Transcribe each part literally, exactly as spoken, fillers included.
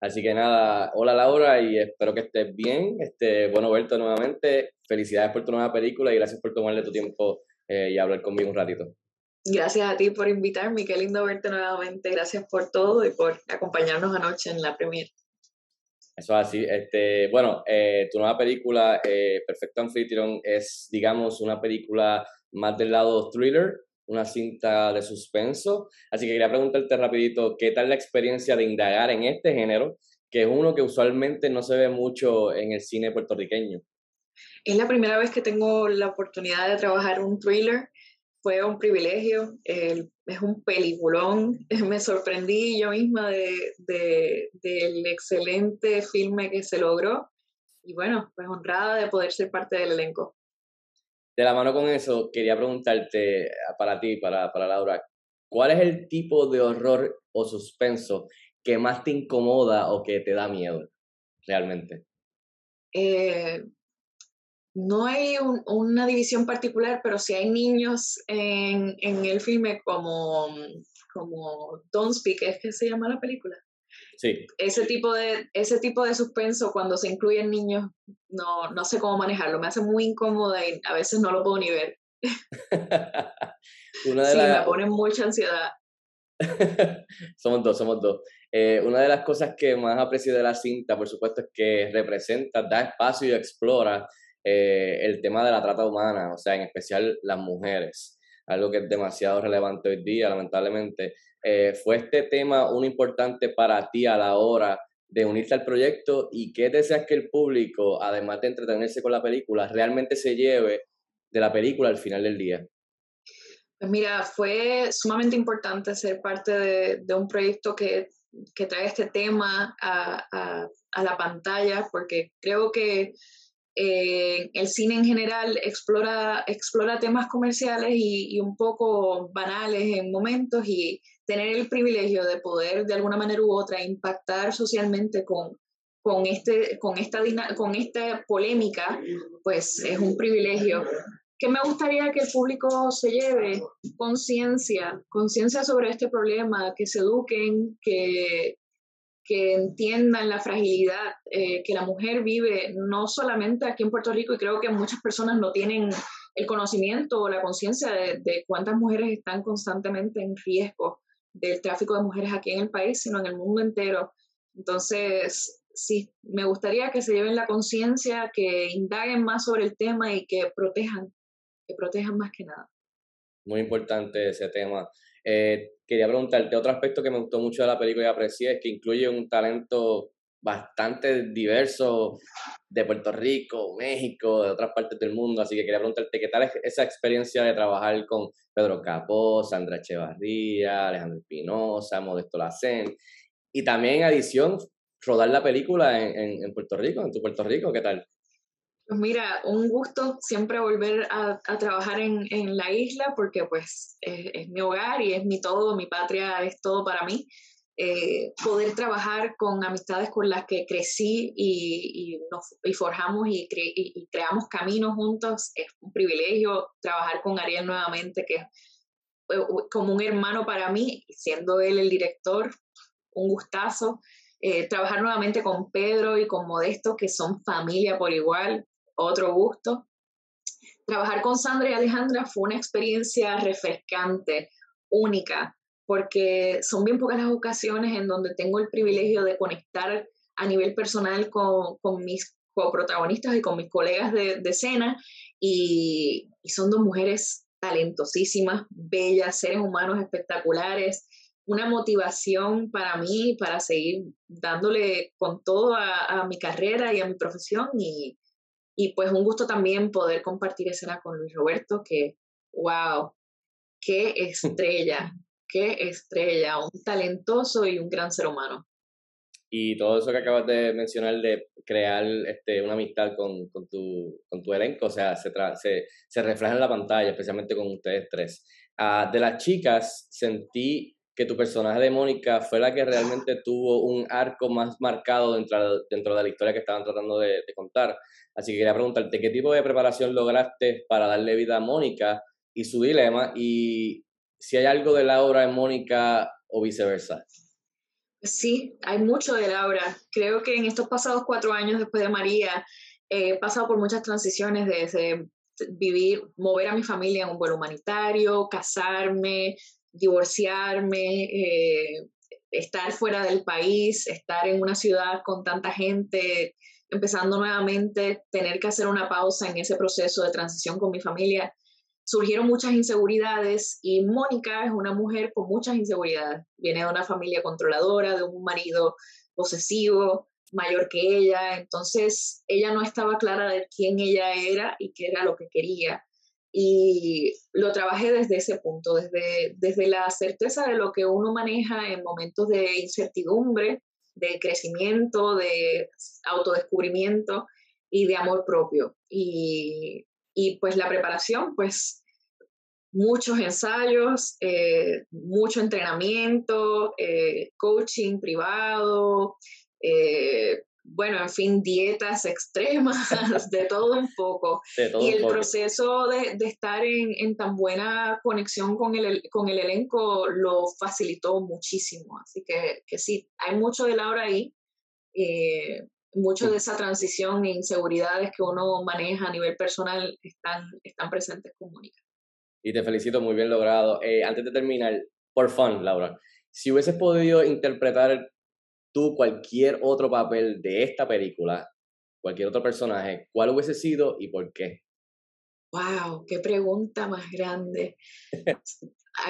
Así que nada, hola Laura y espero que estés bien. Este, bueno, verte nuevamente. Felicidades por tu nueva película y gracias por tomarle tu tiempo eh, y hablar conmigo un ratito. Gracias a ti por invitarme, qué lindo verte nuevamente. Gracias por todo y por acompañarnos anoche en la premiere. Eso es así. Este, bueno, eh, tu nueva película, eh, Perfecto Anfitrión, es, digamos, una película más del lado thriller, una cinta de suspenso. Así que quería preguntarte rapidito, ¿qué tal la experiencia de indagar en este género, que es uno que usualmente no se ve mucho en el cine puertorriqueño? Es la primera vez que tengo la oportunidad de trabajar un thriller. Fue un privilegio, eh, es un peliculón, me sorprendí yo misma de, de, del excelente filme que se logró y bueno, pues honrada de poder ser parte del elenco. De la mano con eso, quería preguntarte para ti, para, para Laura, ¿cuál es el tipo de horror o suspenso que más te incomoda o que te da miedo realmente? Eh... No hay un, una división particular, pero sí hay niños en, en el filme como, como Don't Speak, es que se llama la película. Sí. Ese tipo de, ese tipo de suspenso, cuando se incluyen niños, no, no sé cómo manejarlo. Me hace muy incómoda y a veces no lo puedo ni ver. una de sí, la... me pone mucha ansiedad. somos dos, somos dos. Eh, una de las cosas que más aprecio de la cinta, por supuesto, es que representa, da espacio y explora Eh, el tema de la trata humana, o sea, en especial las mujeres, algo que es demasiado relevante hoy día, lamentablemente. Eh, ¿Fue este tema un importante para ti a la hora de unirte al proyecto? ¿Y qué deseas que el público, además de entretenerse con la película, realmente se lleve de la película al final del día? Pues mira, fue sumamente importante ser parte de, de un proyecto que, que trae este tema a, a, a la pantalla, porque creo que Eh, el cine en general explora, explora temas comerciales y, y un poco banales en momentos, y tener el privilegio de poder de alguna manera u otra impactar socialmente con, con, este, con, esta, con esta polémica, pues es un privilegio. ¿Qué me gustaría que el público se lleve? Conciencia, conciencia sobre este problema, que se eduquen, que... que entiendan la fragilidad eh, que la mujer vive, no solamente aquí en Puerto Rico, y creo que muchas personas no tienen el conocimiento o la conciencia de, de cuántas mujeres están constantemente en riesgo del tráfico de mujeres aquí en el país, sino en el mundo entero. Entonces, sí, me gustaría que se lleven la conciencia, que indaguen más sobre el tema y que protejan, que protejan más que nada. Muy importante ese tema. Eh, quería preguntarte, otro aspecto que me gustó mucho de la película y aprecié es que incluye un talento bastante diverso de Puerto Rico, México, de otras partes del mundo, así que quería preguntarte qué tal es esa experiencia de trabajar con Pedro Capó, Sandra Echevarría, Alejandro Espinoza, Modesto Lacen, y también en adición rodar la película en, en, en Puerto Rico, en tu Puerto Rico, ¿qué tal? Pues mira, un gusto siempre volver a, a trabajar en, en la isla, porque pues es, es mi hogar y es mi todo, mi patria es todo para mí. Eh, poder trabajar con amistades con las que crecí y, y, nos, y forjamos y, cre, y, y creamos caminos juntos es un privilegio. Trabajar con Ariel nuevamente, que es como un hermano para mí, siendo él el director, un gustazo. Eh, trabajar nuevamente con Pedro y con Modesto, que son familia por igual, otro gusto. Trabajar con Sandra y Alejandra fue una experiencia refrescante, única, porque son bien pocas las ocasiones en donde tengo el privilegio de conectar a nivel personal con, con mis coprotagonistas y con mis colegas de, de escena, y, y son dos mujeres talentosísimas, bellas, seres humanos espectaculares, una motivación para mí, para seguir dándole con todo a, a mi carrera y a mi profesión. Y Y pues un gusto también poder compartir escena con Luis Roberto, que, wow, qué estrella, qué estrella, un talentoso y un gran ser humano. Y todo eso que acabas de mencionar de crear este, una amistad con, con, tu, con tu elenco, o sea, se, tra se, se refleja en la pantalla, especialmente con ustedes tres. Uh, de las chicas, sentí que tu personaje de Mónica fue la que realmente tuvo un arco más marcado dentro, dentro de la historia que estaban tratando de, de contar. Así que quería preguntarte, ¿qué tipo de preparación lograste para darle vida a Mónica y su dilema? Y si hay algo de Laura en Mónica o viceversa. Sí, hay mucho de Laura. Creo que en estos pasados cuatro años después de María eh, he pasado por muchas transiciones desde vivir, mover a mi familia en un vuelo humanitario, casarme, divorciarme, eh, estar fuera del país, estar en una ciudad con tanta gente, empezando nuevamente, tener que hacer una pausa en ese proceso de transición con mi familia. Surgieron muchas inseguridades y Mónica es una mujer con muchas inseguridades. Viene de una familia controladora, de un marido posesivo, mayor que ella. Entonces, ella no estaba clara de quién ella era y qué era lo que quería. Y lo trabajé desde ese punto, desde, desde la certeza de lo que uno maneja en momentos de incertidumbre, de crecimiento, de autodescubrimiento y de amor propio. Y, y pues la preparación, pues muchos ensayos, eh, mucho entrenamiento, eh, coaching privado, eh, bueno, en fin, dietas extremas, de todo un poco. Todo y el poco. proceso de, de estar en, en tan buena conexión con el, con el elenco lo facilitó muchísimo. Así que, que sí, hay mucho de Laura ahí, eh, mucho de esa transición e inseguridades que uno maneja a nivel personal están, están presentes con Mónica. Y te felicito, muy bien logrado. Eh, antes de terminar, por fun, Laura, si hubieses podido interpretar tú cualquier otro papel de esta película, cualquier otro personaje, ¿cuál hubiese sido y por qué? ¡Wow! ¡Qué pregunta más grande!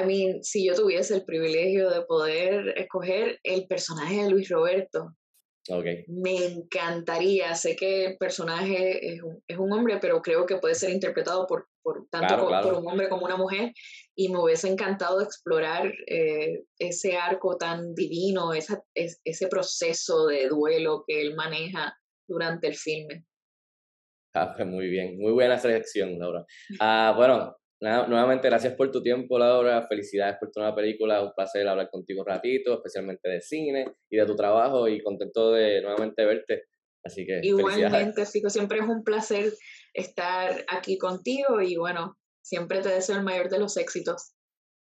I mean, si yo tuviese el privilegio de poder escoger el personaje de Luis Roberto, okay, me encantaría. Sé que el personaje es un, es un hombre, pero creo que puede ser interpretado por, por tanto claro, por, claro. por un hombre como una mujer, y me hubiese encantado explorar eh, ese arco tan divino, esa, es, ese proceso de duelo que él maneja durante el filme. Ah, pues muy bien, muy buena selección, Laura. Ah, bueno, nada, nuevamente gracias por tu tiempo, Laura, felicidades por tu nueva película, un placer hablar contigo un ratito, especialmente de cine y de tu trabajo, y contento de nuevamente verte. Así que igualmente, Fico, siempre es un placer estar aquí contigo y bueno, siempre te deseo el mayor de los éxitos.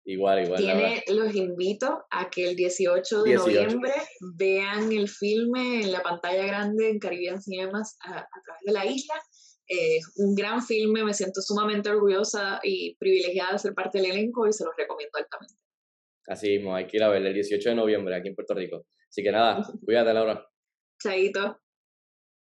Igual, igual. Tiene, los invito a que el dieciocho de noviembre vean el filme en la pantalla grande en Caribbean Cinemas a, a través de la isla. Eh, un gran filme, me siento sumamente orgullosa y privilegiada de ser parte del elenco y se los recomiendo altamente. Así mismo, hay que ir a verlo el dieciocho de noviembre aquí en Puerto Rico. Así que nada, cuídate, Laura. Chaito.